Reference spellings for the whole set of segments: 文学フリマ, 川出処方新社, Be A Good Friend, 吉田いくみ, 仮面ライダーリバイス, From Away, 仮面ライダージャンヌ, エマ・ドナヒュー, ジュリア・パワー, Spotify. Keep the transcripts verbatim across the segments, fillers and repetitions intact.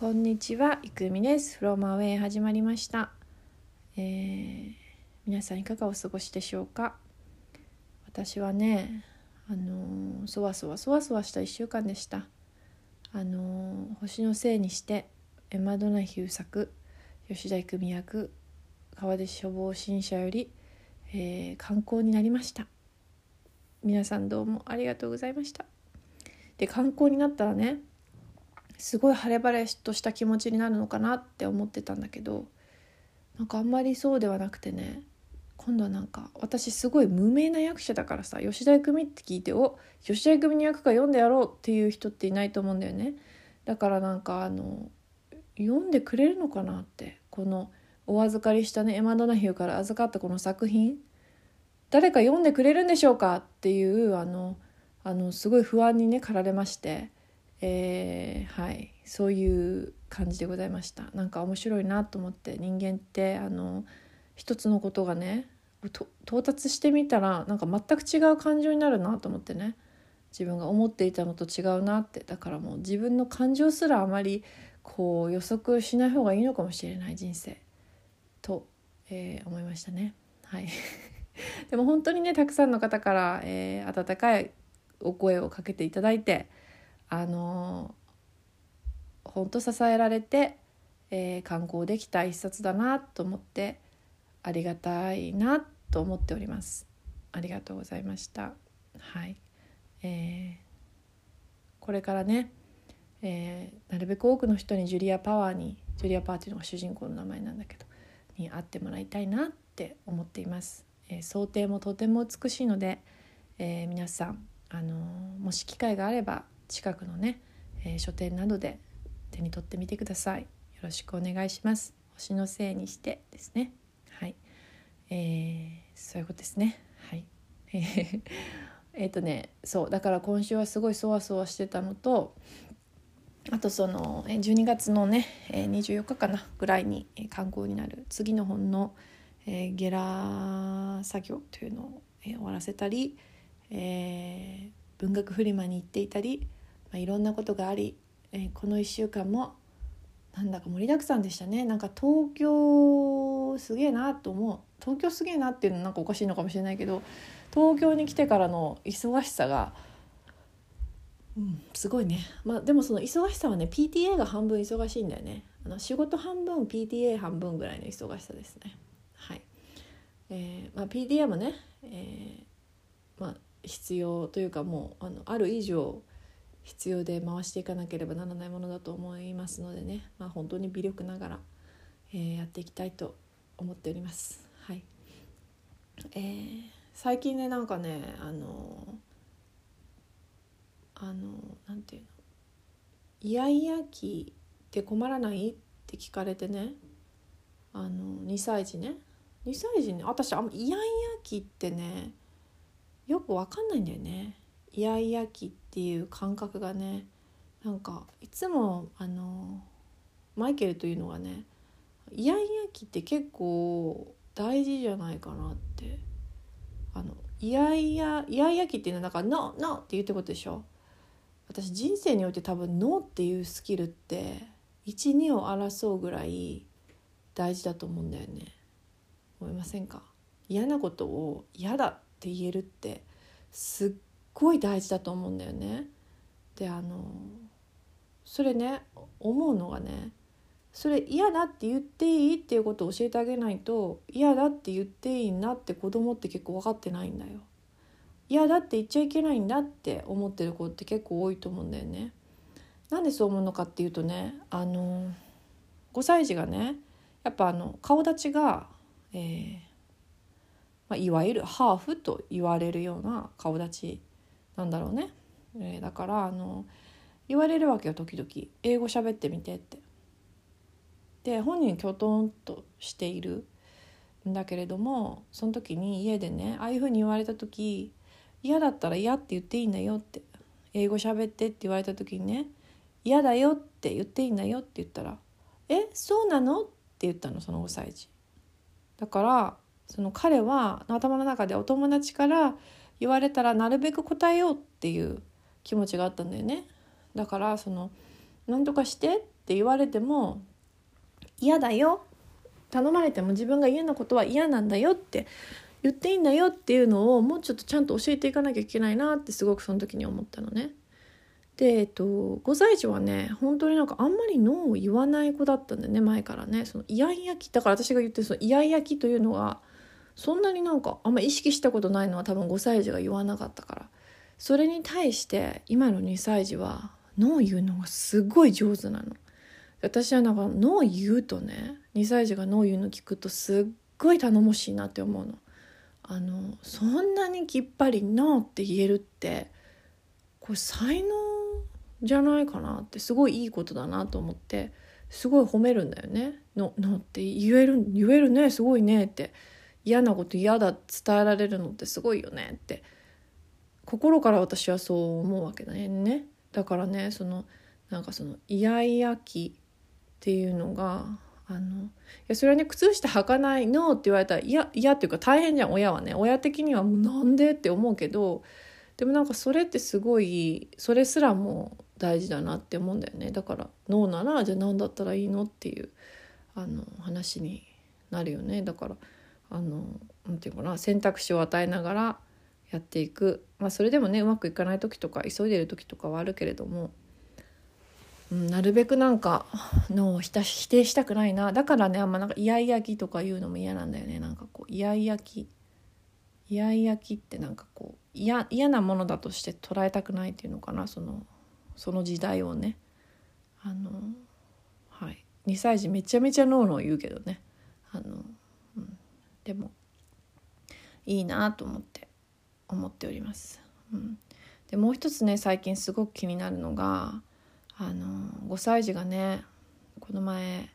こんにちは、いくみです。 From Away 始まりました。えー、皆さんいかがお過ごしでしょうか。私はね、あのー、そわそわそわそわしたいっしゅうかんでした。あのー、星のせいにしてエマドナヒュ作、吉田いくみ役、川出処方新社より、えー、刊行になりました。皆さんどうもありがとうございました。で、刊行になったらね、すごい晴れ晴れとした気持ちになるのかなって思ってたんだけど、なんかあんまりそうではなくてね、今度はなんか私すごい無名な役者だからさ、吉田いくみって聞いて、お、吉田いくみの役か、読んでやろうっていう人っていないと思うんだよね。だからなんかあの読んでくれるのかなって、このお預かりしたね、エマ・ドナヒューから預かったこの作品、誰か読んでくれるんでしょうかっていうあのあのすごい不安にね駆られまして、えー、はい、そういう感じでございました。なんか面白いなと思って、人間ってあの一つのことがねと到達してみたら、なんか全く違う感情になるなと思ってね、自分が思っていたのと違うなって。だからもう自分の感情すらあまりこう予測しない方がいいのかもしれない人生と、えー、思いましたね。はいでも本当にね、たくさんの方から、えー、温かいお声をかけていただいて、あのー、本当支えられて、えー、刊行できた一冊だなと思って、ありがたいなと思っております。ありがとうございました。はい、えー、これからね、えー、なるべく多くの人にジュリア・パワーにジュリア・パワーというのが主人公の名前なんだけどに会ってもらいたいなって思っています。えー、想定もとても美しいので、えー、皆さん、あのー、もし機会があれば近くのね、えー、書店などで手に取ってみてください。よろしくお願いします。星のせいにしてですね。はい、えー、そういうことですね。はいえっとね、そうだから今週はすごいそわそわしてたのと、あとそのじゅうにがつのねにじゅうよっかかなぐらいに刊行になる次の本の、えー、ゲラ作業というのを、えー、終わらせたり、えー、文学フリマに行っていたり、まあ、いろんなことがあり、えー、このいっしゅうかんもなんだか盛りだくさんでしたね。なんか東京すげえなと思う。東京すげえなっていうのはなんかおかしいのかもしれないけど、東京に来てからの忙しさが、うん、すごいね。まあでもその忙しさはね、 ピーティーエー が半分忙しいんだよね。あの仕事半分 ピーティーエー 半分ぐらいの忙しさですね。はい、えーまあ、ピーティーエー もね、えー、まあ必要というか、もう あの、ある以上必要で回していかなければならないものだと思いますのでね、まあ、本当に微力ながら、えー、やっていきたいと思っております。はい、えー、最近ね、なんかね、あのあのなんていうの、イヤイヤ期って困らないって聞かれてね、あのにさい児ねにさい児ね私あんまイヤイヤ期ってねよく分かんないんだよね。イヤイヤ期っていう感覚がね、なんかいつもあのマイケルというのがね、イヤイヤ期って結構大事じゃないかなって、あのイヤイヤイヤイヤ期っていうのはなんかノーノーって言うってことでしょ。私人生において多分ノーっていうスキルっていち、にを争うぐらい大事だと思うんだよね。思いませんか？嫌なことを嫌だって言えるってすっごい大事だと思うんだよね。で、あのそれね、思うのがね、それ嫌だって言っていいっていうことを教えてあげないと、嫌だって言っていいんだって子供って結構分かってないんだよ。嫌だって言っちゃいけないんだって思ってる子って結構多いと思うんだよね。なんでそう思うのかっていうとね、あのごさい児がね、やっぱあの顔立ちが、えーまあ、いわゆるハーフと言われるような顔立ちなんだろうね。えー、だからあの言われるわけよ、時々英語喋ってみてって。で、本人きょとんとしているんだけれども、その時に家でね、ああいう風に言われた時、嫌だったら嫌って言っていいんだよって、英語喋ってって言われた時にね、嫌だよって言っていいんだよって言ったら、え、そうなのって言ったの、そのごさい児。だからその彼は頭の中でお友達から言われたらなるべく答えようっていう気持ちがあったんだよね。だからそのなんとかしてっって言われても嫌だよ、頼まれても自分が嫌なことは嫌なんだよって言っていいんだよっていうのをもうちょっとちゃんと教えていかなきゃいけないなってすごくその時に思ったのね。で、えっと、ごさい児はね本当になんかあんまりノーを言わない子だったんだよね、前からね。そのイヤイヤ期だから、私が言ってるそのイヤイヤ期というのはそんなになんかあんま意識したことないのは多分ごさい児が言わなかったから。それに対して今のにさい児はノー言うのがすごい上手なの。私はなんかノー言うとね、にさい児がノー言うの聞くとすっごい頼もしいなって思うの。あのそんなにきっぱりノーって言えるってこれ才能じゃないかなって、すごいいいことだなと思ってすごい褒めるんだよね。ノーって言える言えるね、すごいねって、嫌なこと嫌だ伝えられるのってすごいよねって心から私はそう思うわけだよね。だからね、そのなんかそのイヤイヤ期っていうのがあのいやそれはね、靴下履かないのって言われたら嫌っていうか大変じゃん、親はね。親的にはもうなんでって思うけど、でもなんかそれってすごいそれすらも大事だなって思うんだよね。だからノーならじゃあ何だったらいいのっていうあの話になるよね。だからあのなんていうかな、選択肢を与えながらやっていく、まあ、それでもねうまくいかない時とか急いでる時とかはあるけれども、うん、なるべくなんか脳を否定したくないな。だからねあんまなんかイヤイヤ期とか言うのも嫌なんだよね。なんかこうイヤイヤ期イヤイヤ期ってなんかこう嫌なものだとして捉えたくないっていうのかな、そのその時代をね。あのはいにさい児めちゃめちゃノーノー言うけどね、あの、うん、でもいいなと思って思っております、うん、でもう一つね最近すごく気になるのがあのごさい児がね、この前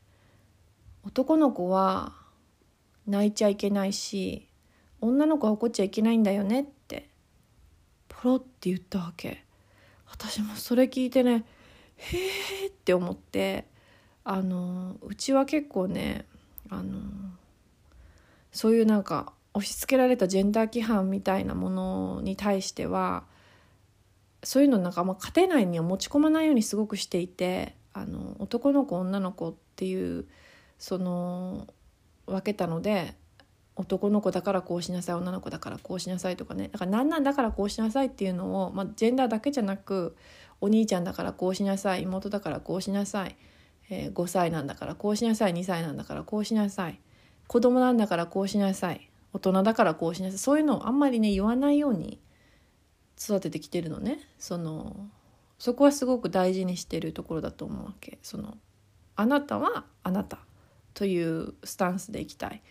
男の子は泣いちゃいけないし女の子は怒っちゃいけないんだよねってポロって言ったわけ。私もそれ聞いてねへーって思って、あのうちは結構ねあのそういうなんか押し付けられたジェンダー規範みたいなものに対してはそういうのなんかまあ家庭内には持ち込まないようにすごくしていて、あの男の子女の子っていうその分けたので、男の子だからこうしなさい女の子だからこうしなさいとかね、だからなんなんだからこうしなさいっていうのを、まあ、ジェンダーだけじゃなくお兄ちゃんだからこうしなさい妹だからこうしなさい、えー、ごさいなんだからこうしなさいにさいなんだからこうしなさい子供なんだからこうしなさい大人だからこうしなさい、そういうのをあんまりね言わないように育ててきてるのね。そのそこはすごく大事にしてるところだと思うわけ。そのあなたはあなたというスタンスでいきたい。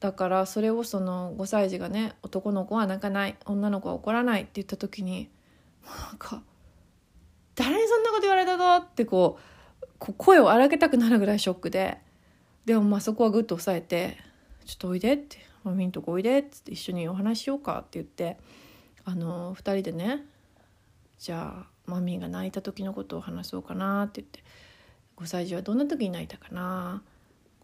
だからそれをそのごさい児がね男の子は泣かない女の子は怒らないって言った時になんか誰にそんなこと言われたぞってこう、こう声を荒げたくなるぐらいショックで、でもまあそこはグッと抑えてちょっとおいでってマミンとこおいでっつって一緒にお話しようかって言って、あのふたりでねじゃあマミーが泣いた時のことを話そうかなって言って、ごさい児はどんな時に泣いたかな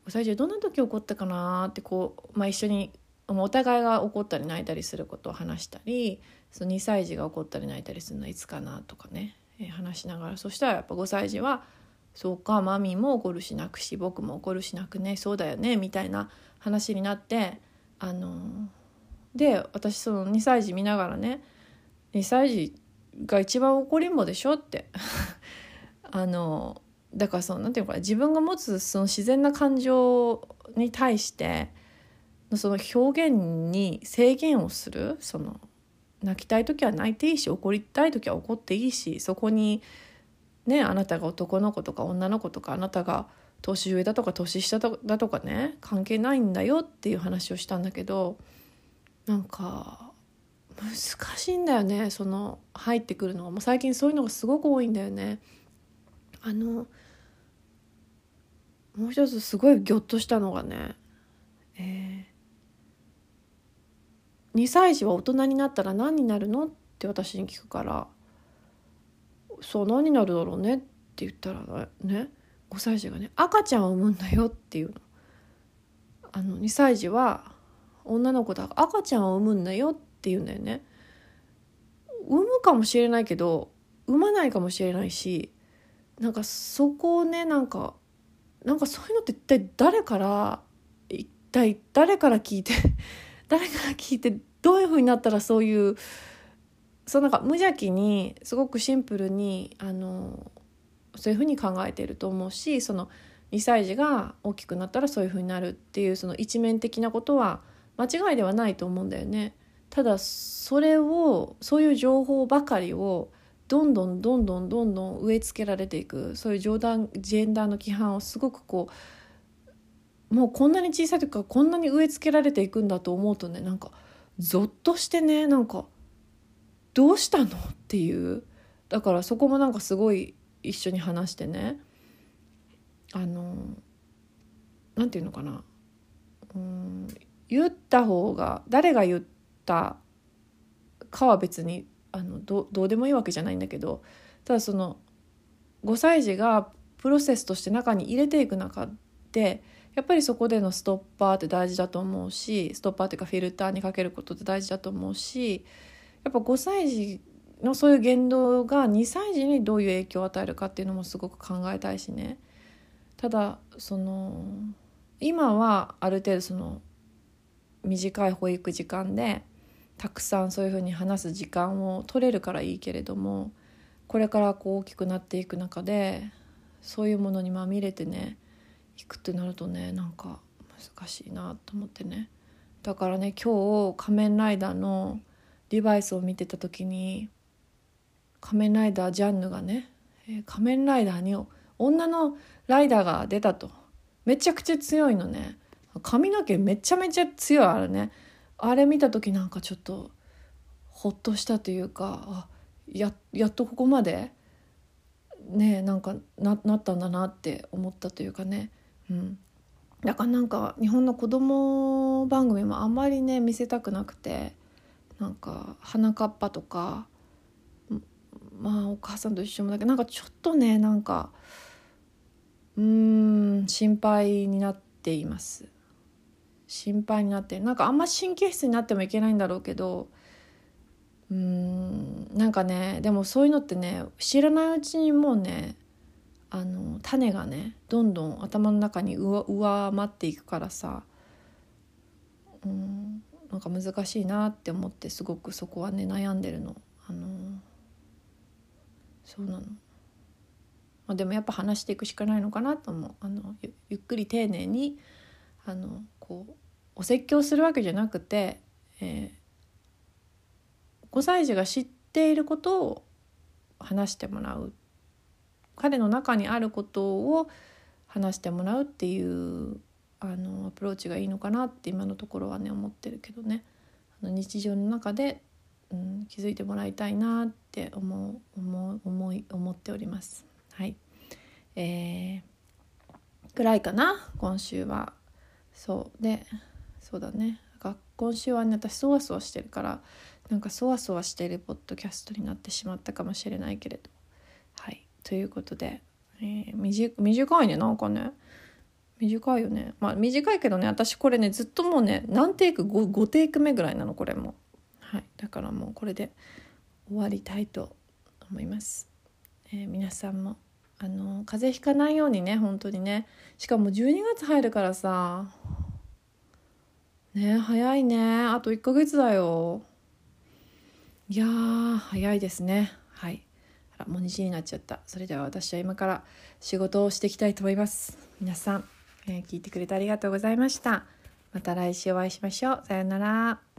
ごさい児はどんな時怒ったかなってこう、まあ、一緒にお互いが怒ったり泣いたりすることを話したり、そのにさい児が怒ったり泣いたりするのはいつかなとかね、えー、話しながら、そしたらやっぱごさい児はそうかマミーも怒るし泣くし僕も怒るし泣くねそうだよねみたいな話になって、あので私そのにさい児見ながらねにさい児が一番怒りんぼでしょってあのだからそのなんていうのかな、自分が持つその自然な感情に対してのその表現に制限をする、その泣きたい時は泣いていいし怒りたい時は怒っていいし、そこにねあなたが男の子とか女の子とかあなたが年上だとか年下だとかね関係ないんだよっていう話をしたんだけど、なんか難しいんだよねその入ってくるのが。もう最近そういうのがすごく多いんだよね。あのもう一つすごいギョッとしたのがね、えー、にさい児は大人になったら何になるのって私に聞くから、そう何になるだろうねって言ったらねごさい児がね赤ちゃんを産むんだよっていうの。あのにさい児は女の子だから赤ちゃんを産むんだよって言うんだよね。産むかもしれないけど産まないかもしれないしなんかそこをね、なんかなんかそういうのって一体誰から一体誰から聞いて誰から聞いてどういう風になったらそういうそうなんか無邪気にすごくシンプルにあのそういう風に考えていると思うし、そのにさい児が大きくなったらそういう風になるっていうその一面的なことは間違いではないと思うんだよね。ただそれをそういう情報ばかりをどんどんどんどんどんどん植え付けられていく、そういうジェンダーの規範をすごくこうもうこんなに小さい時からこんなに植え付けられていくんだと思うとね、なんかゾッとしてね、なんかどうしたのっていう、だからそこもなんかすごい一緒に話してね、あのなんていうのかな、うーん言った方が誰が言ったかは別にあの ど, どうでもいいわけじゃないんだけど、ただそのごさい児がプロセスとして中に入れていく中でやっぱりそこでのストッパーって大事だと思うし、ストッパーっていうかフィルターにかけることって大事だと思うし、やっぱごさい児のそういう言動がにさい児にどういう影響を与えるかっていうのもすごく考えたいしね。ただその今はある程度その短い保育時間でたくさんそういうふうに話す時間を取れるからいいけれども、これからこう大きくなっていく中でそういうものにまみれてねいくってなるとね、なんか難しいなと思ってね。だからね、今日仮面ライダーのリバイスを見てた時に仮面ライダージャンヌがね、仮面ライダーに女のライダーが出たと、めちゃくちゃ強いのね、髪の毛めちゃめちゃ強いあれね、あれ見た時なんかちょっとほっとしたというか、あ や, やっとここまでねなんか な, なったんだなって思ったというかね、うん、だからなんか日本の子供番組もあんまりね見せたくなくて、なんか花かっぱとかまあお母さんと一緒もだけど、なんかちょっとねなんかうーん心配になっています心配になってなんかあんま神経質になってもいけないんだろうけど、うーんなんかねでもそういうのってね知らないうちにもうねあの種がねどんどん頭の中にうわ上回っていくからさ、うーんなんか難しいなって思って、すごくそこはね悩んでるの、あのそうなの、まあ、でもやっぱ話していくしかないのかなと思う。あの ゆ, ゆっくり丁寧にあのこうお説教するわけじゃなくて、えー、ごさい児が知っていることを話してもらう、彼の中にあることを話してもらうっていうあのアプローチがいいのかなって今のところはね思ってるけどね、あの日常の中で、うん、気づいてもらいたいなって思う、思う、思い、思っております。はい、えー、くらいかな今週は。そうでそうだね、今週はね私そわそわしてるからなんかそわそわしてるポッドキャストになってしまったかもしれないけれど、はいということで、えー、短, 短いねなんかね短いよね、まあ短いけどね私これねずっともうね何テイク 5, 5テイク目ぐらいなのこれも、はいだからもうこれで終わりたいと思います、えー、皆さんもあの風邪ひかないようにね本当にね、しかもじゅうにがつ入るからさね早いね、あといっかげつだよ、いやー早いですね、はいあらもうにじになっちゃった。それでは私は今から仕事をしていきたいと思います。皆さん、えー、聞いてくれてありがとうございました。また来週お会いしましょう。さよなら。